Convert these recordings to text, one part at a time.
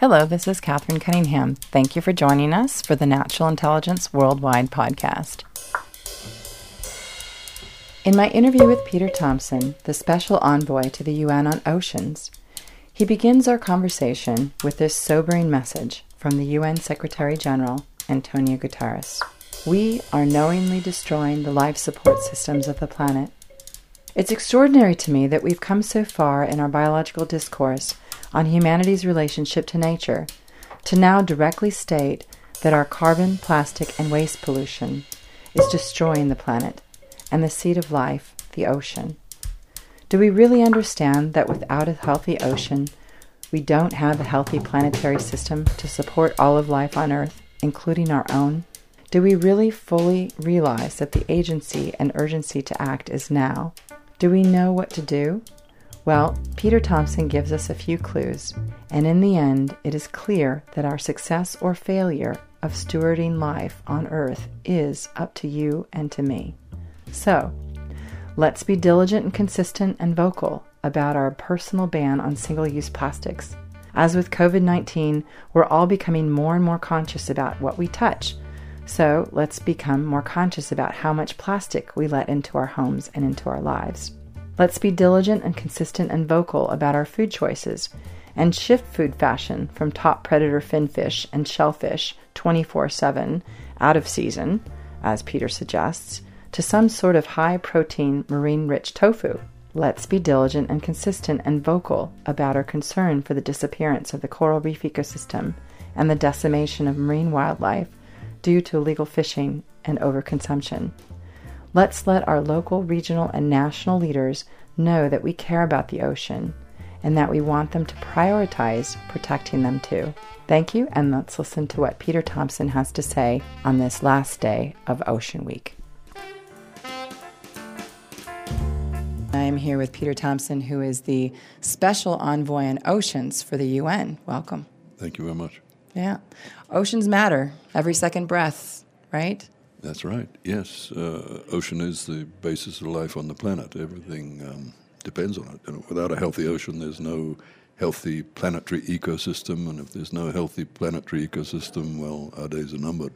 Hello, this is Katherine Cunningham. Thank you for joining us for the Natural Intelligence Worldwide podcast. In my interview with Peter Thomson, the special envoy to the UN on oceans, he begins our conversation with this sobering message from the UN Secretary General, Antonio Guterres. We are knowingly destroying the life support systems of the planet. It's extraordinary to me that we've come so far in our biological discourse on humanity's relationship to nature, to now directly state that our carbon, plastic, and waste pollution is destroying the planet and the seat of life, the ocean. Do we really understand that without a healthy ocean, we don't have a healthy planetary system to support all of life on Earth, including our own? Do we really fully realize that the agency and urgency to act is now? Do we know what to do? Well, Peter Thomson gives us a few clues, and in the end, it is clear that our success or failure of stewarding life on Earth is up to you and to me. So, let's be diligent and consistent and vocal about our personal ban on single-use plastics. As with COVID-19, we're all becoming more and more conscious about what we touch. So, let's become more conscious about how much plastic we let into our homes and into our lives. Let's be diligent and consistent and vocal about our food choices and shift food fashion from top predator finfish and shellfish 24/7 out of season, as Peter suggests, to some sort of high-protein, marine-rich tofu. Let's be diligent and consistent and vocal about our concern for the disappearance of the coral reef ecosystem and the decimation of marine wildlife due to illegal fishing and overconsumption. Let's let our local, regional, and national leaders know that we care about the ocean and that we want them to prioritize protecting them too. Thank you, and let's listen to what Peter Thomson has to say on this last day of Ocean Week. I'm here with Peter Thomson, who is the Special Envoy on Oceans for the UN. Welcome. Thank you very much. Yeah. Oceans matter. Every second breath, right? That's right, yes. Ocean is the basis of life on the planet. Everything depends on it. And without a healthy ocean, there's no healthy planetary ecosystem. And if there's no healthy planetary ecosystem, well, our days are numbered.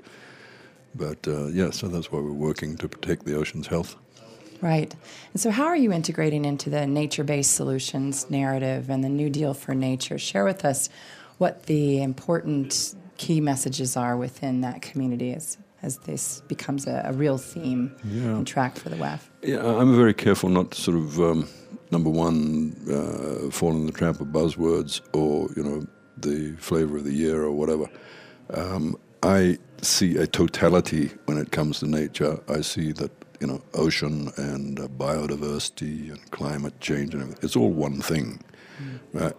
But, so that's why we're working to protect the ocean's health. Right. And so how are you integrating into the nature-based solutions narrative and the New Deal for Nature? Share with us what the important key messages are within that community as this becomes a real theme and track for the WEF. Yeah, I'm very careful not to sort of, number one, fall in the trap of buzzwords or, the flavor of the year or whatever. I see a totality when it comes to nature. I see that ocean and biodiversity and climate change and everything. It's all one thing.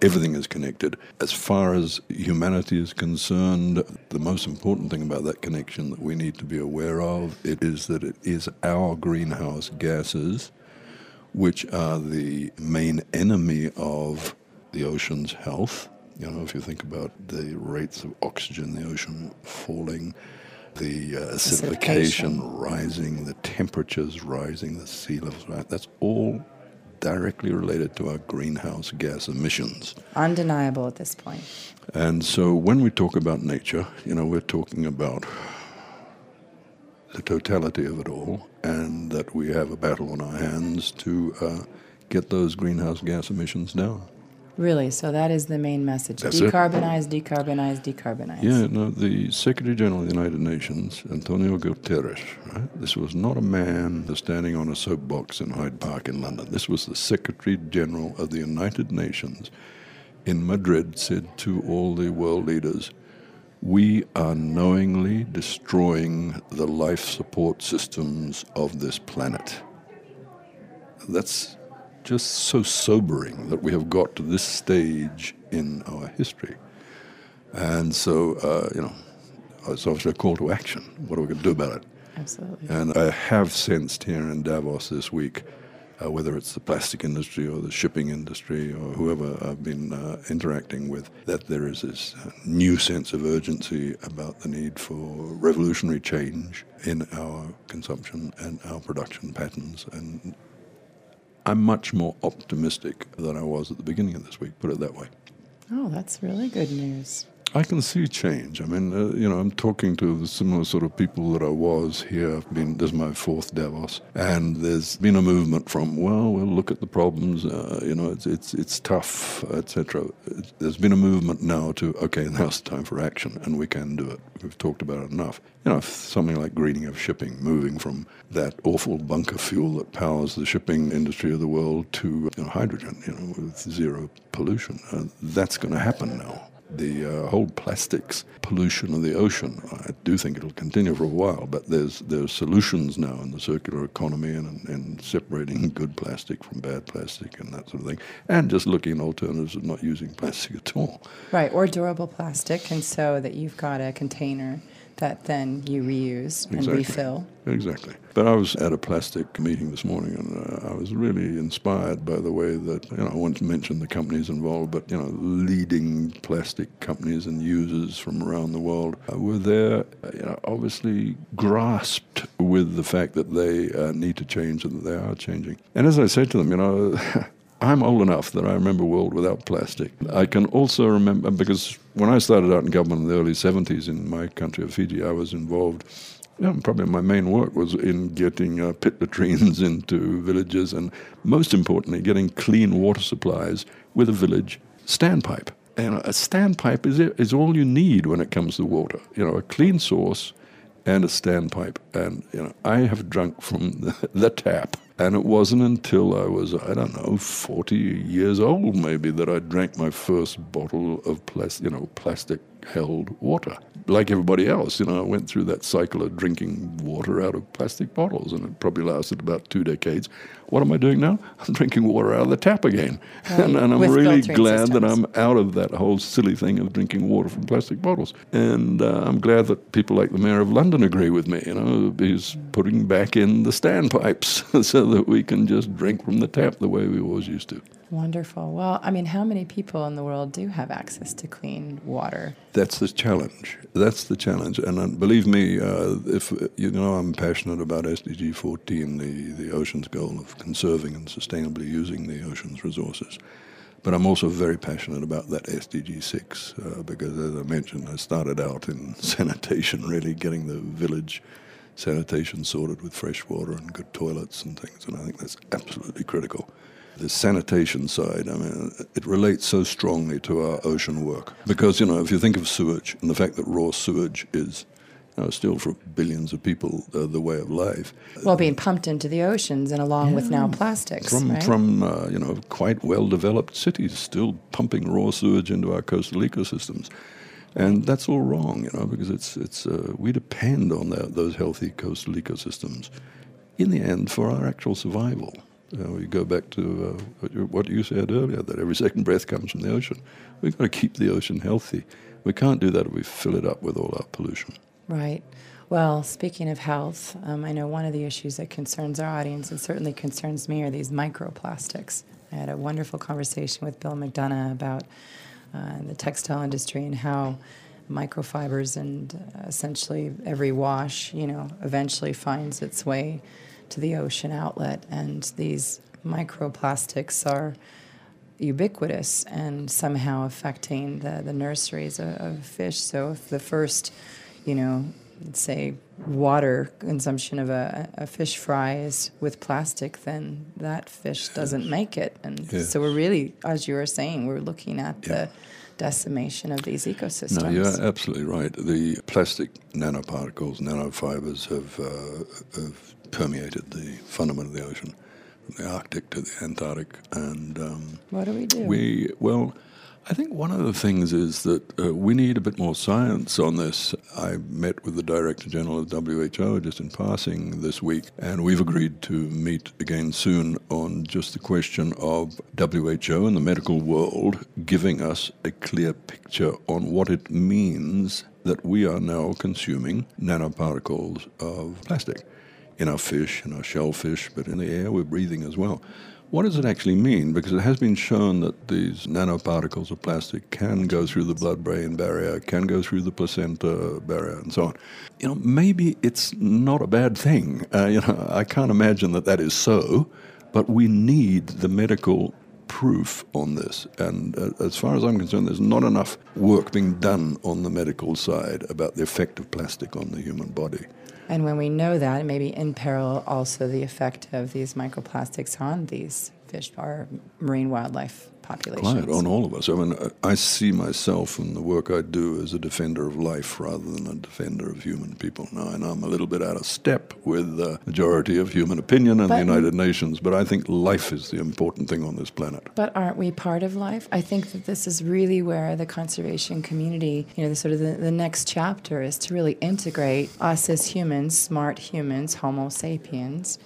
Everything is connected. As far as humanity is concerned, the most important thing about that connection that we need to be aware of, it is that it is our greenhouse gases which are the main enemy of the ocean's health. If you think about the rates of oxygen in the ocean falling, the acidification rising, the temperatures rising, the sea levels rising. That's all directly related to our greenhouse gas emissions. Undeniable at this point. And so when we talk about nature, we're talking about the totality of it all, and that we have a battle on our hands to get those greenhouse gas emissions down. Really? So that is the main message. That's decarbonize, it. Decarbonize, decarbonize. Yeah, no, the Secretary General of the United Nations, Antonio Guterres, right? This was not a man standing on a soapbox in Hyde Park in London. This was the Secretary General of the United Nations in Madrid said to all the world leaders, we are knowingly destroying the life support systems of this planet. That's just so sobering that we have got to this stage in our history. And so, it's obviously a call to action. What are we going to do about it? Absolutely. And I have sensed here in Davos this week, whether it's the plastic industry or the shipping industry or whoever I've been interacting with, that there is this new sense of urgency about the need for revolutionary change in our consumption and our production patterns, and I'm much more optimistic than I was at the beginning of this week, put it that way. Oh, that's really good news. I can see change. I mean, I'm talking to the similar sort of people that I was here. This is my fourth Davos, and there's been a movement from, we'll look at the problems, it's tough, etc. There's been a movement now to, okay, now's the time for action, and we can do it. We've talked about it enough. Something like greening of shipping, moving from that awful bunker fuel that powers the shipping industry of the world to hydrogen, with zero pollution. That's going to happen now. The whole plastics pollution of the ocean, I do think it'll continue for a while, but there's solutions now in the circular economy and separating good plastic from bad plastic and that sort of thing, and just looking at alternatives of not using plastic at all. Right, or durable plastic, and so that you've got a container that then you reuse and refill. Exactly. But I was at a plastic meeting this morning, and I was really inspired by the way that, I won't mention the companies involved, but, leading plastic companies and users from around the world were there, obviously grasped with the fact that they need to change and that they are changing. And as I said to them, I'm old enough that I remember a world without plastic. I can also remember, because when I started out in government in the early 70s in my country of Fiji, I was involved, probably my main work was in getting pit latrines into villages and, most importantly, getting clean water supplies with a village standpipe. And a standpipe is all you need when it comes to water. A clean source and a standpipe. And, I have drunk from the tap. And it wasn't until I was, 40 years old maybe, that I drank my first bottle of plastic-held water. Like everybody else, I went through that cycle of drinking water out of plastic bottles, and it probably lasted about 2 decades. What am I doing now? I'm drinking water out of the tap again. Right. And I'm really glad that I'm out of that whole silly thing of drinking water from plastic bottles. And I'm glad that people like the Mayor of London agree with me, he's putting back in the standpipes so that we can just drink from the tap the way we always used to. Wonderful. Well, how many people in the world do have access to clean water? That's the challenge. And believe me, if I'm passionate about SDG 14, the oceans goal of conserving and sustainably using the ocean's resources. But I'm also very passionate about that SDG 6 because, as I mentioned, I started out in sanitation, really getting the village sanitation sorted with fresh water and good toilets and things, and I think that's absolutely critical. The sanitation side, it relates so strongly to our ocean work. Because, if you think of sewage and the fact that raw sewage is still for billions of people the way of life. Well, being pumped into the oceans and along with now plastics. From quite well-developed cities still pumping raw sewage into our coastal ecosystems. And that's all wrong, because it's we depend on those healthy coastal ecosystems in the end for our actual survival. We go back to what you said earlier, that every second breath comes from the ocean. We've got to keep the ocean healthy. We can't do that if we fill it up with all our pollution. Right. Well, speaking of health, I know one of the issues that concerns our audience and certainly concerns me are these microplastics. I had a wonderful conversation with Bill McDonough about the textile industry and how microfibers and essentially every wash, eventually finds its way to the ocean outlet, and these microplastics are ubiquitous and somehow affecting the nurseries of fish. So if the first, let's say water consumption of a fish fry is with plastic, then that fish doesn't make it. And so we're really, as you were saying, we're looking at the decimation of these ecosystems. No, you're absolutely right. The plastic nanoparticles, nanofibers have permeated the fundament of the ocean, from the Arctic to the Antarctic. And what do we do? I think one of the things is that we need a bit more science on this. I met with the Director General of WHO just in passing this week, and we've agreed to meet again soon on just the question of WHO and the medical world giving us a clear picture on what it means that we are now consuming nanoparticles of plastic in our fish, in our shellfish, but in the air we're breathing as well. What does it actually mean? Because it has been shown that these nanoparticles of plastic can go through the blood-brain barrier, can go through the placenta barrier, and so on. Maybe it's not a bad thing. I can't imagine that is so, but we need the medical proof on this. And as far as I'm concerned, there's not enough work being done on the medical side about the effect of plastic on the human body. And when we know that, maybe in parallel also the effect of these microplastics on these fish or marine wildlife populations. Quite, on all of us. I mean, I see myself and the work I do as a defender of life rather than a defender of human people now. And I'm a little bit out of step with the majority of human opinion and the United Nations, but I think life is the important thing on this planet. But aren't we part of life? I think that this is really where the conservation community, you know, the sort of the next chapter is to really integrate us as humans, smart humans, Homo sapiens,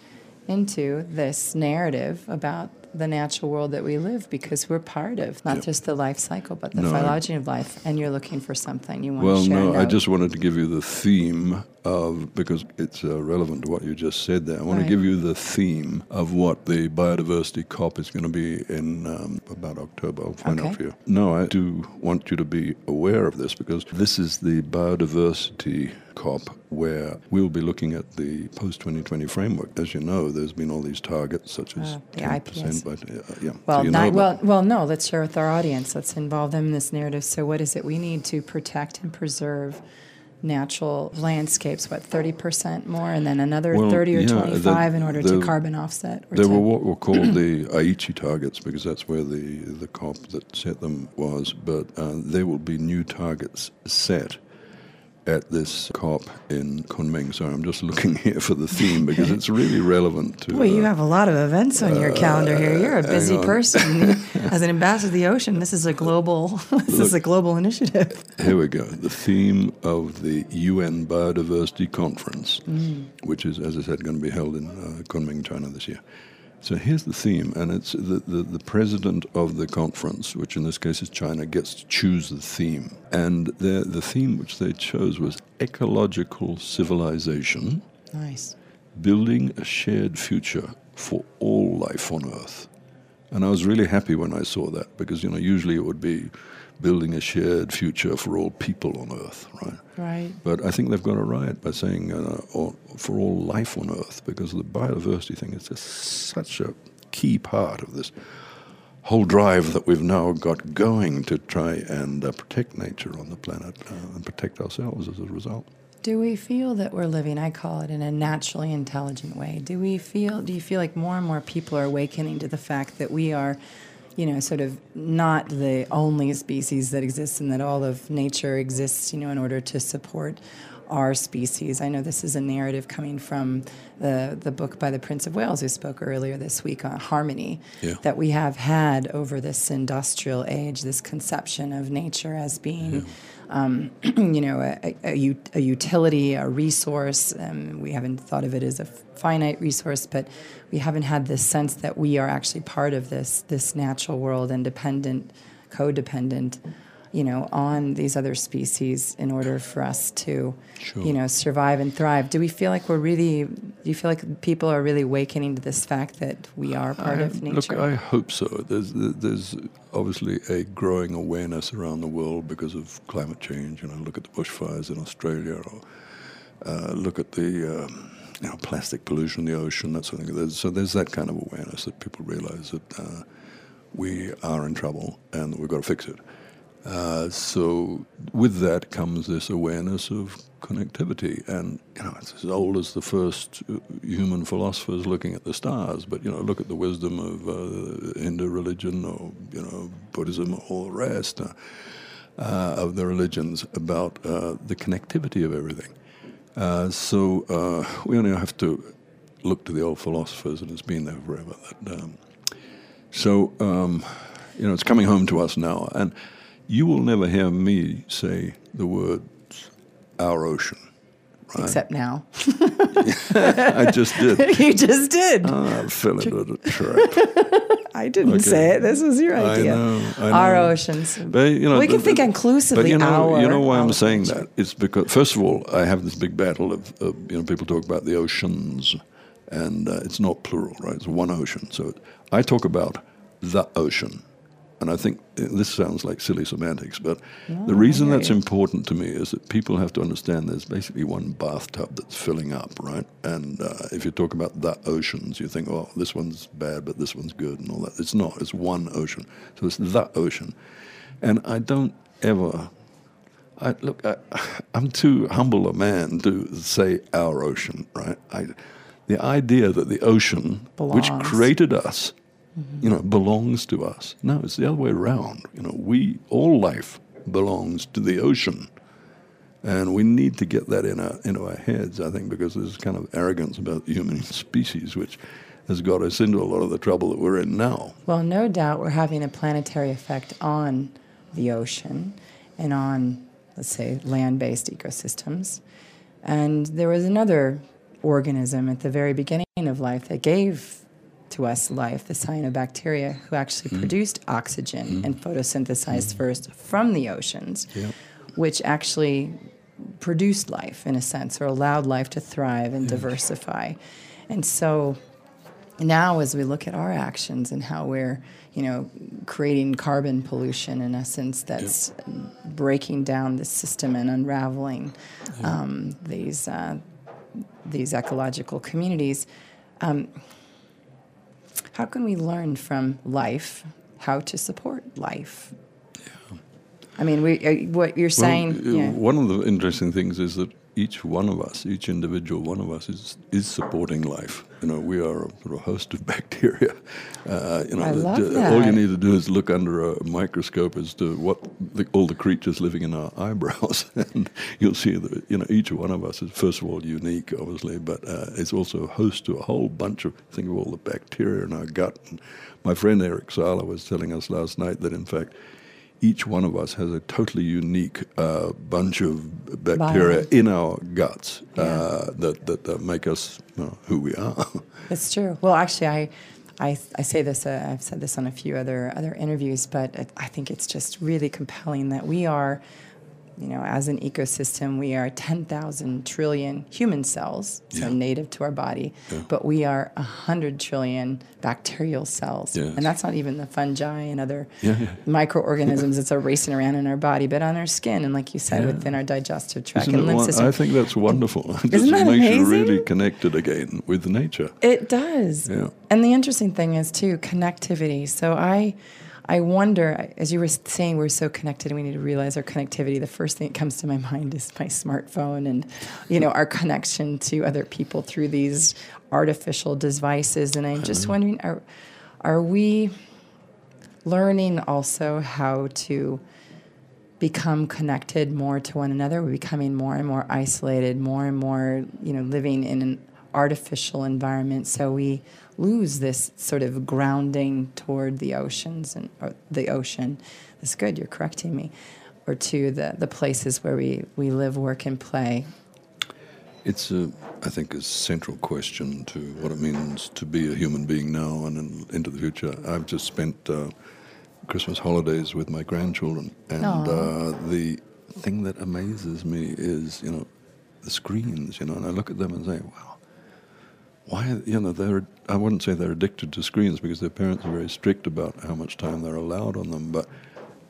into this narrative about the natural world that we live, because we're part of not just the life cycle but the phylogeny of life, and you're looking for something you want to share. Well, no, I just wanted to give you the theme of, because it's relevant to what you just said there, I want to give you the theme of what the biodiversity COP is going to be in about October. I'll find out for you. No, I do want you to be aware of this, because this is the biodiversity COP where we'll be looking at the post-2020 framework. As you know, there's been all these targets such as the 10%. Let's share with our audience. Let's involve them in this narrative. So what is it we need to protect and preserve? Natural landscapes, 30% more, and then another 30 or 25 in order to carbon offset? There were what were called the Aichi targets, because that's where the COP that set them was, but there will be new targets set at this COP in Kunming. Sorry, I'm just looking here for the theme because it's really relevant to... Well, you have a lot of events on your calendar here. You're a busy person. As an ambassador to the ocean, this is a global initiative. Here we go. The theme of the UN Biodiversity Conference, which is, as I said, going to be held in Kunming, China this year. So here's the theme, and it's the president of the conference, which in this case is China, gets to choose the theme. And the theme which they chose was ecological civilization. Nice. Building a shared future for all life on Earth. And I was really happy when I saw that, because, you know, usually it would be building a shared future for all people on Earth, right? Right. But I think they've got it right by saying for all life on Earth, because the biodiversity thing is just such a key part of this whole drive that we've now got going to try and protect nature on the planet and protect ourselves as a result. Do we feel that we're living, I call it, in a naturally intelligent way? Do you feel like more and more people are awakening to the fact that we are, you know, sort of not the only species that exists, and that all of nature exists, you know, in order to support our species? I know this is a narrative coming from the book by the Prince of Wales, who spoke earlier this week on harmony, that we have had over this industrial age, this conception of nature as being... you know, a utility, a resource. We haven't thought of it as a finite resource, but we haven't had this sense that we are actually part of this natural world and dependent, codependent, you know, on these other species in order for us to, you know, survive and thrive. Do you feel like people are really awakening to this fact that we are part of nature? Look, I hope so. There's obviously a growing awareness around the world because of climate change. You know, look at the bushfires in Australia, or look at the you know, plastic pollution in the ocean, that sort of thing. So there's that kind of awareness that people realize that we are in trouble and that we've got to fix it. So with that comes this awareness of connectivity, and, you know, it's as old as the first human philosophers looking at the stars. But, you know, look at the wisdom of Hindu religion, or, you know, Buddhism, or all the rest of the religions about the connectivity of everything. So we only have to look to the old philosophers, and it's been there forever. You know, it's coming home to us now, and you will never hear me say the words "our ocean," right? Except now. I just did. You just did. I fell into a trap. I didn't say it. This was your idea. I know. Our oceans. But, you know, we can think inclusively. But, you know, why I'm saying that? It's because, first of all, I have this big battle of you know, people talk about the oceans, and it's not plural, right? It's one ocean. So I talk about the ocean. And I think this sounds like silly semantics, but the reason that's important to me is that people have to understand there's basically one bathtub that's filling up, right? And if you talk about the oceans, you think, oh, this one's bad, but this one's good and all that. It's not. It's one ocean. So it's the ocean. And I don't ever... I'm too humble a man to say our ocean, right? The idea that the ocean, which created us, you know, belongs to us. No, it's the other way around. You know, all life belongs to the ocean. And we need to get that into our heads, I think, because there's kind of arrogance about the human species, which has got us into a lot of the trouble that we're in now. Well, no doubt we're having a planetary effect on the ocean and on, let's say, land-based ecosystems. And there was another organism at the very beginning of life that gave to us life, the cyanobacteria, who actually produced oxygen and photosynthesized first from the oceans, which actually produced life in a sense, or allowed life to thrive and diversify. And so now as we look at our actions and how we're, you know, creating carbon pollution in essence that's breaking down the system and unraveling these ecological communities, how can we learn from life how to support life? Yeah. I mean, what you're saying... One of the interesting things is that each one of us, each individual one of us is supporting life. You know, we are a sort of host of bacteria. I love that. All you need to do is look under a microscope as to what all the creatures living in our eyebrows, and you'll see that, you know, each one of us is, first of all, unique, obviously, but it's also a host to a whole bunch of, think of all the bacteria in our gut. And my friend Eric Sala was telling us last night that, in fact, each one of us has a totally unique bunch of bacteria in our guts that make us, you know, who we are. That's true. Well, actually, I say this. I've said this on a few other interviews, but I think it's just really compelling that we are, you know, as an ecosystem, we are 10,000 trillion human cells, so native to our body, but we are 100 trillion bacterial cells. Yes. And that's not even the fungi and other microorganisms that's are racing around in our body, but on our skin and, like you said, within our digestive tract and lymph system. I think that's wonderful. Isn't that amazing? It makes you really connected again with nature. It does. Yeah. And the interesting thing is, too, connectivity. So I wonder, as you were saying, we're so connected and we need to realize our connectivity. The first thing that comes to my mind is my smartphone and, you know, our connection to other people through these artificial devices. And I'm just wondering, are we learning also how to become connected more to one another? We're becoming more and more isolated, more and more, you know, living in an artificial environment. So we lose this sort of grounding toward the oceans and the ocean. That's good, you're correcting me. Or to the places where we live, work, and play. It's, I think, a central question to what it means to be a human being now and into the future. I've just spent Christmas holidays with my grandchildren, and the thing that amazes me is, you know, the screens, you know, and I look at them and say, wow, why, you know, I wouldn't say they're addicted to screens because their parents are very strict about how much time they're allowed on them, but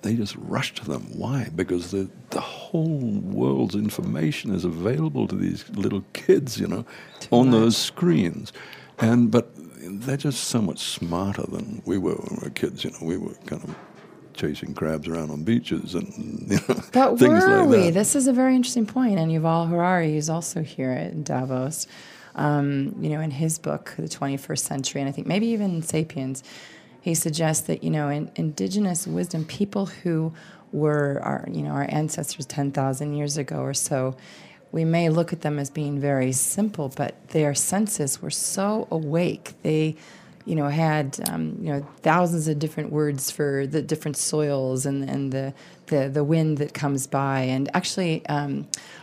they just rush to them. Why? Because the whole world's information is available to these little kids, you know, on those screens. But they're just so much smarter than we were when we were kids, you know. We were kind of chasing crabs around on beaches and, you know, but things like that. This is a very interesting point, and Yuval Harari, who's also here at Davos, you know, in his book, The 21st Century, and I think maybe even Sapiens, he suggests that, you know, in indigenous wisdom, people who were our ancestors 10,000 years ago or so, we may look at them as being very simple, but their senses were so awake. They, you know, had thousands of different words for the different soils and the wind that comes by, and actually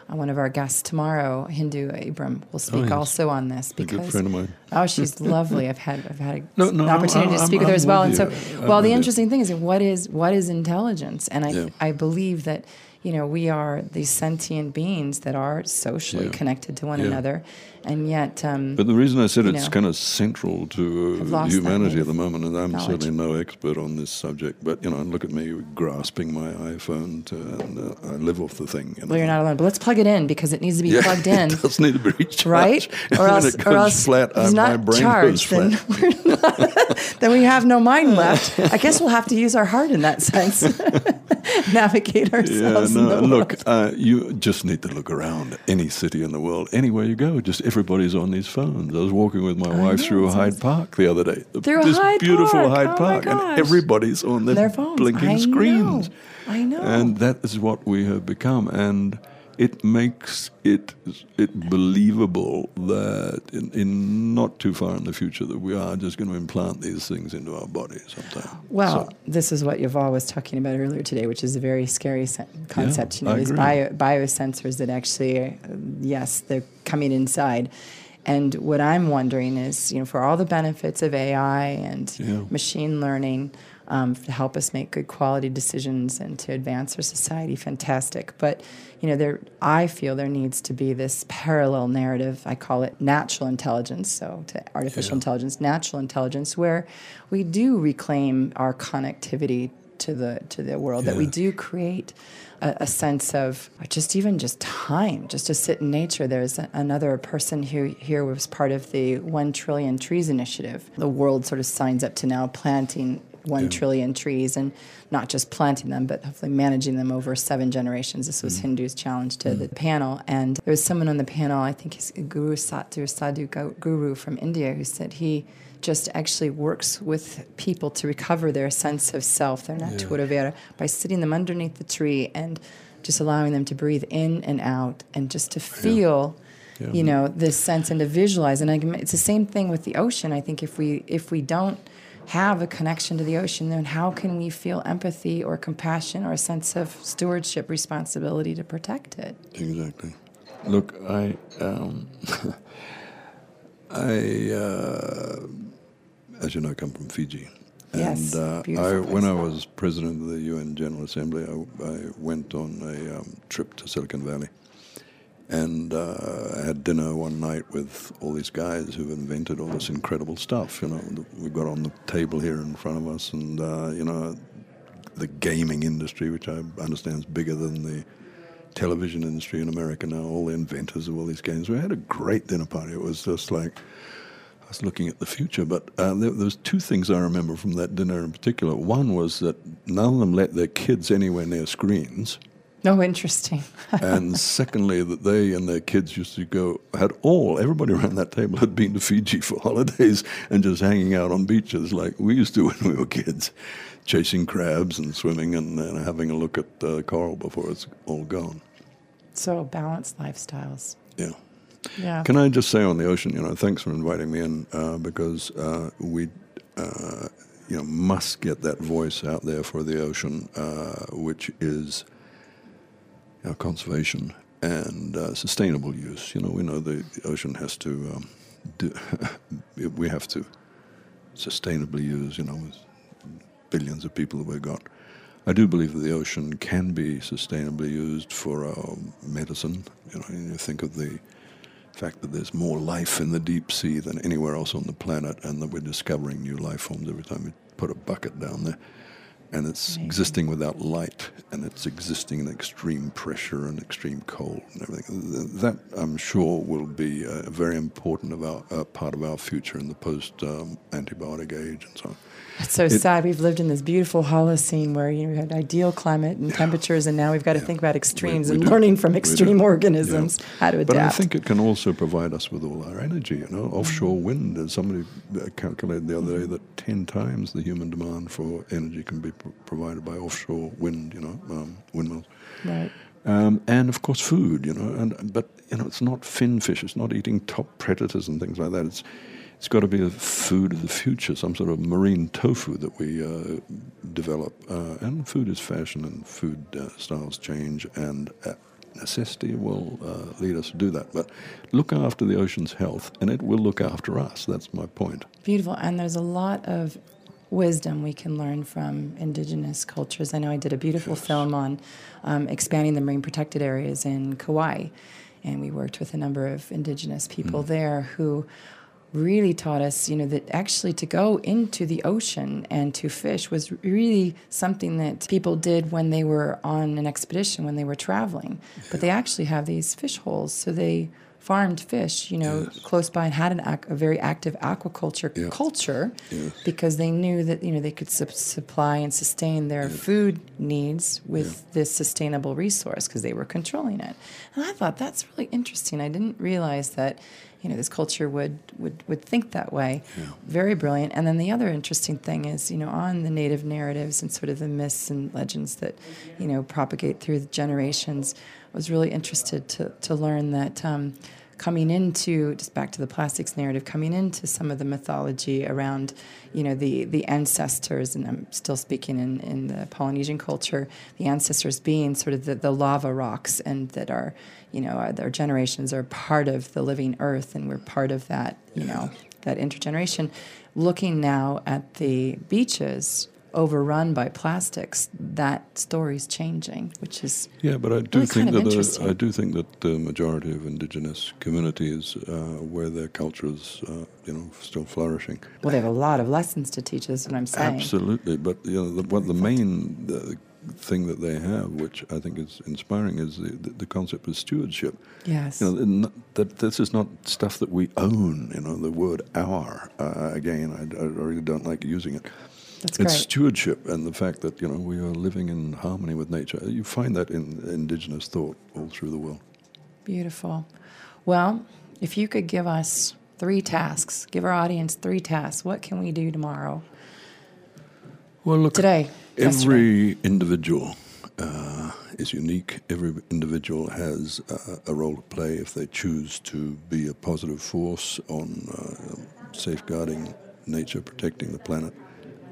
one of our guests tomorrow, Hindu Abram, will speak also on this, because a good friend of mine. Oh, she's lovely. I've had an opportunity to speak with her as well. And so, the interesting thing is, what is intelligence? And I believe that, you know, we are these sentient beings that are socially connected to one another, and yet. But the reason I said it's kind of central to humanity at the moment, and I'm certainly no expert on this subject, but, you know, look at me grasping my iPhone, and I live off the thing. You know? Well, you're not alone, but let's plug it in, because it needs to be plugged in. It does need to be recharged. Right? Or else flat, it's not my brain charged. Then we have no mind left. I guess we'll have to use our heart in that sense. Navigate ourselves. Yeah. No, look, you just need to look around any city in the world. Anywhere you go, just everybody's on these phones. I was walking with my wife through Hyde Park the other day. This beautiful Hyde Park. And everybody's on their phones. Blinking screens. I know. And that is what we have become. And it makes it believable that in not too far in the future that we are just going to implant these things into our bodies sometime. Well, this is what Yuval was talking about earlier today, which is a very scary concept. Yeah, you know, these biosensors that actually, yes, they're coming inside. And what I'm wondering is, you know, for all the benefits of AI and machine learning, to help us make good quality decisions and to advance our society, fantastic. But, you know, I feel there needs to be this parallel narrative. I call it natural intelligence, so to artificial intelligence, natural intelligence, where we do reclaim our connectivity to the world, that we do create a sense of just time, just to sit in nature. There's another person who here was part of the 1 trillion trees initiative. The world sort of signs up to now planting 1 trillion trees, and not just planting them, but hopefully managing them over 7 generations. This was Hindu's challenge to the panel. And there was someone on the panel, I think his Guru Satur Sadhu Guru from India, who said he just actually works with people to recover their sense of self, their natura vera, by sitting them underneath the tree and just allowing them to breathe in and out and just to feel... Yeah. You know, this sense, and to visualize. And it's the same thing with the ocean. I think if we don't have a connection to the ocean, then how can we feel empathy or compassion or a sense of stewardship, responsibility to protect it? Exactly. Look, I as you know, come from Fiji. Yes, and when I was president of the UN General Assembly, I went on a trip to Silicon Valley. And I had dinner one night with all these guys who've invented all this incredible stuff. You know, we've got on the table here in front of us, and you know, the gaming industry, which I understand is bigger than the television industry in America now. All the inventors of all these games. We had a great dinner party. It was just like I was looking at the future. But there was 2 things I remember from that dinner in particular. One was that none of them let their kids anywhere near screens. Oh, interesting. And secondly, that they and their kids used to everybody around that table had been to Fiji for holidays and just hanging out on beaches like we used to when we were kids, chasing crabs and swimming and having a look at coral before it's all gone. So balanced lifestyles. Yeah. Yeah. Can I just say on the ocean, you know, thanks for inviting me in, because we... you know, must get that voice out there for the ocean, which is... our conservation and sustainable use. You know, we know the ocean has to, we have to sustainably use, you know, with billions of people that we've got. I do believe that the ocean can be sustainably used for our medicine. You know, you think of the fact that there's more life in the deep sea than anywhere else on the planet, and that we're discovering new life forms every time we put a bucket down there. And it's existing without light, and it's existing in extreme pressure and extreme cold and everything. That, I'm sure, will be a very important part of our future in the post-antibiotic age and so on. It's so sad. We've lived in this beautiful Holocene where, you know, we had ideal climate and temperatures, and now we've got to think about extremes and learning from extreme organisms how to adapt. But I think it can also provide us with all our energy, you know. Offshore wind, as somebody calculated the other day, that 10 times the human demand for energy can be provided by offshore wind, you know, windmills. Right. And, of course, food, you know. But, you know, it's not fin fish. It's not eating top predators and things like that. It's got to be the food of the future, some sort of marine tofu that we develop. And food is fashion, and food styles change, and necessity will lead us to do that. But look after the ocean's health, and it will look after us. That's my point. Beautiful. And there's a lot of wisdom we can learn from indigenous cultures. I know I did a beautiful film on expanding the marine protected areas in Kauai, and we worked with a number of indigenous people there who really taught us, you know, that actually to go into the ocean and to fish was really something that people did when they were on an expedition, when they were traveling. But they actually have these fish holes, so they farmed fish, you know, close by, and had a very active aquaculture culture because they knew that, you know, they could supply and sustain their food needs with this sustainable resource because they were controlling it. And I thought that's really interesting. I didn't realize that, you know, this culture would think that way. Yeah. Very brilliant. And then the other interesting thing is, you know, on the native narratives and sort of the myths and legends that, you know, propagate through the generations, I was really interested to learn that coming into, just back to the plastics narrative, coming into some of the mythology around, you know, the ancestors, and I'm still speaking in the Polynesian culture, the ancestors being sort of the lava rocks, and that are, you know, our generations are part of the living earth, and we're part of that, you know, that intergeneration. Looking now at the beaches overrun by plastics, that story's changing, which is I do think that the majority of indigenous communities, where their culture is, you know, still flourishing. Well, they have a lot of lessons to teach. That's what I'm saying. Absolutely, but you know, the main thing that they have, which I think is inspiring, is the concept of stewardship. Yes. You know, that this is not stuff that we own. You know, the word "our" again, I really don't like using it. It's stewardship, and the fact that, you know, we are living in harmony with nature. You find that in indigenous thought all through the world. Beautiful. Well, if you could give us three tasks, give our audience three tasks, what can we do tomorrow? Well, look, today, every individual is unique. Every individual has a role to play if they choose to be a positive force on safeguarding nature, protecting the planet.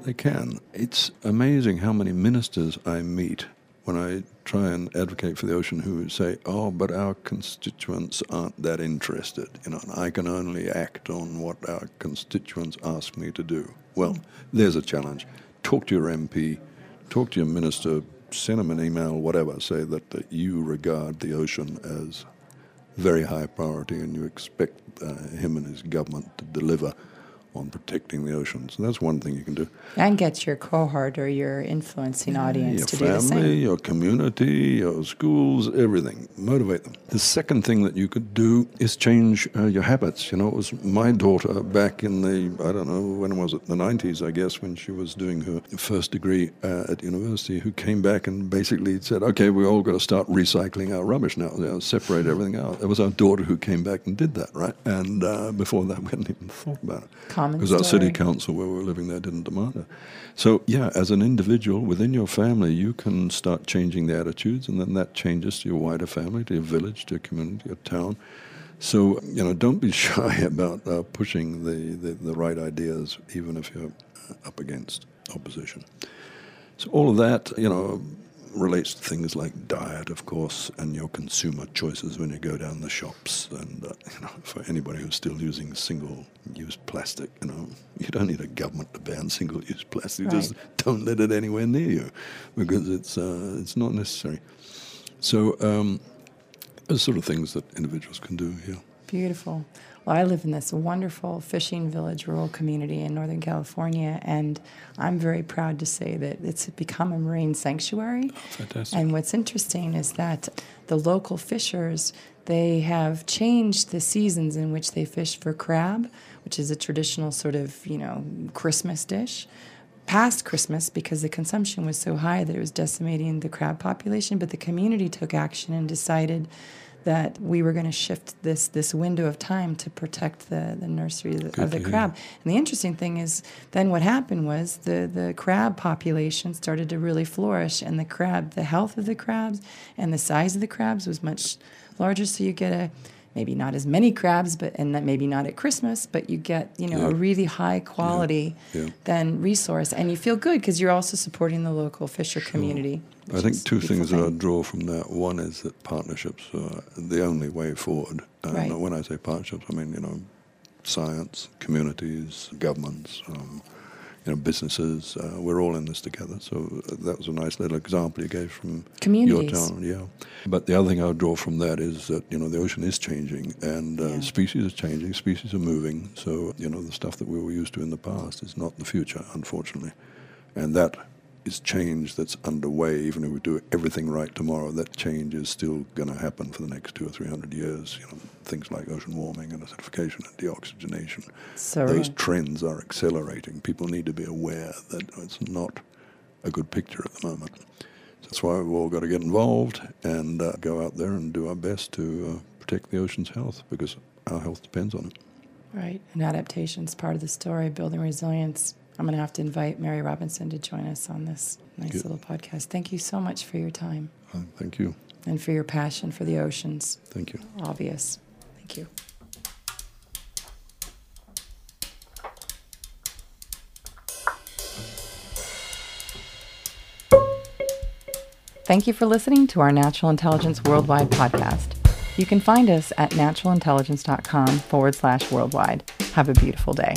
They can. It's amazing how many ministers I meet when I try and advocate for the ocean who say, oh, but our constituents aren't that interested. You know, I can only act on what our constituents ask me to do. Well, there's a challenge. Talk to your MP, talk to your minister, send them an email, whatever, say that you regard the ocean as very high priority and you expect him and his government to deliver on protecting the ocean. So that's one thing you can do. And get your cohort or your influencing audience to do the same. Your family, your community, your schools, everything. Motivate them. The second thing that you could do is change your habits. You know, it was my daughter back in the, I don't know, when was it, the 90s, I guess, when she was doing her first degree at university, who came back and basically said, okay, we all got to start recycling our rubbish now, you know, separate everything out. It was our daughter who came back and did that, right? And before that, we hadn't even thought about it. Because our city council where we were living there didn't demand it. So, yeah, as an individual within your family, you can start changing the attitudes, and then that changes to your wider family, to your village, to your community, your town. So, you know, don't be shy about pushing the right ideas, even if you're up against opposition. So all of that, you know, relates to things like diet, of course, and your consumer choices when you go down the shops. And you know, for anybody who's still using single-use plastic, you know, you don't need a government to ban single-use plastic. Right. Just don't let it anywhere near you, because it's not necessary. So those sort of things that individuals can do here. Beautiful. Well, I live in this wonderful fishing village rural community in Northern California, and I'm very proud to say that it's become a marine sanctuary. Oh, fantastic. And what's interesting is that the local fishers, they have changed the seasons in which they fish for crab, which is a traditional sort of, you know, Christmas dish, past Christmas, because the consumption was so high that it was decimating the crab population. But the community took action and decided that we were going to shift this window of time to protect the nursery of the crab. And the interesting thing is then what happened was the crab population started to really flourish, and the health of the crabs and the size of the crabs was much larger. So you get a maybe not as many crabs, but and that maybe not at Christmas, but you get, you know, a really high quality then resource, and you feel good because you're also supporting the local fisher community. I think two things that I draw from that. One is that partnerships are the only way forward. And when I say partnerships, I mean, you know, science, communities, governments, you know, businesses. We're all in this together. So that was a nice little example you gave from your town. Yeah. But the other thing I would draw from that is that, you know, the ocean is changing and species are changing, species are moving. So, you know, the stuff that we were used to in the past is not the future, unfortunately. And that is change that's underway. Even if we do everything right tomorrow, that change is still going to happen for the next 200 or 300 years. You know, things like ocean warming and acidification and deoxygenation. Those trends are accelerating. People need to be aware that it's not a good picture at the moment. So that's why we've all got to get involved and go out there and do our best to protect the ocean's health, because our health depends on it. Right, and adaptation is part of the story, building resilience. I'm going to have to invite Mary Robinson to join us on this nice little podcast. Thank you so much for your time. Thank you. And for your passion for the oceans. Thank you. Obvious. Thank you. Thank you for listening to our Natural Intelligence Worldwide podcast. You can find us at naturalintelligence.com/worldwide. Have a beautiful day.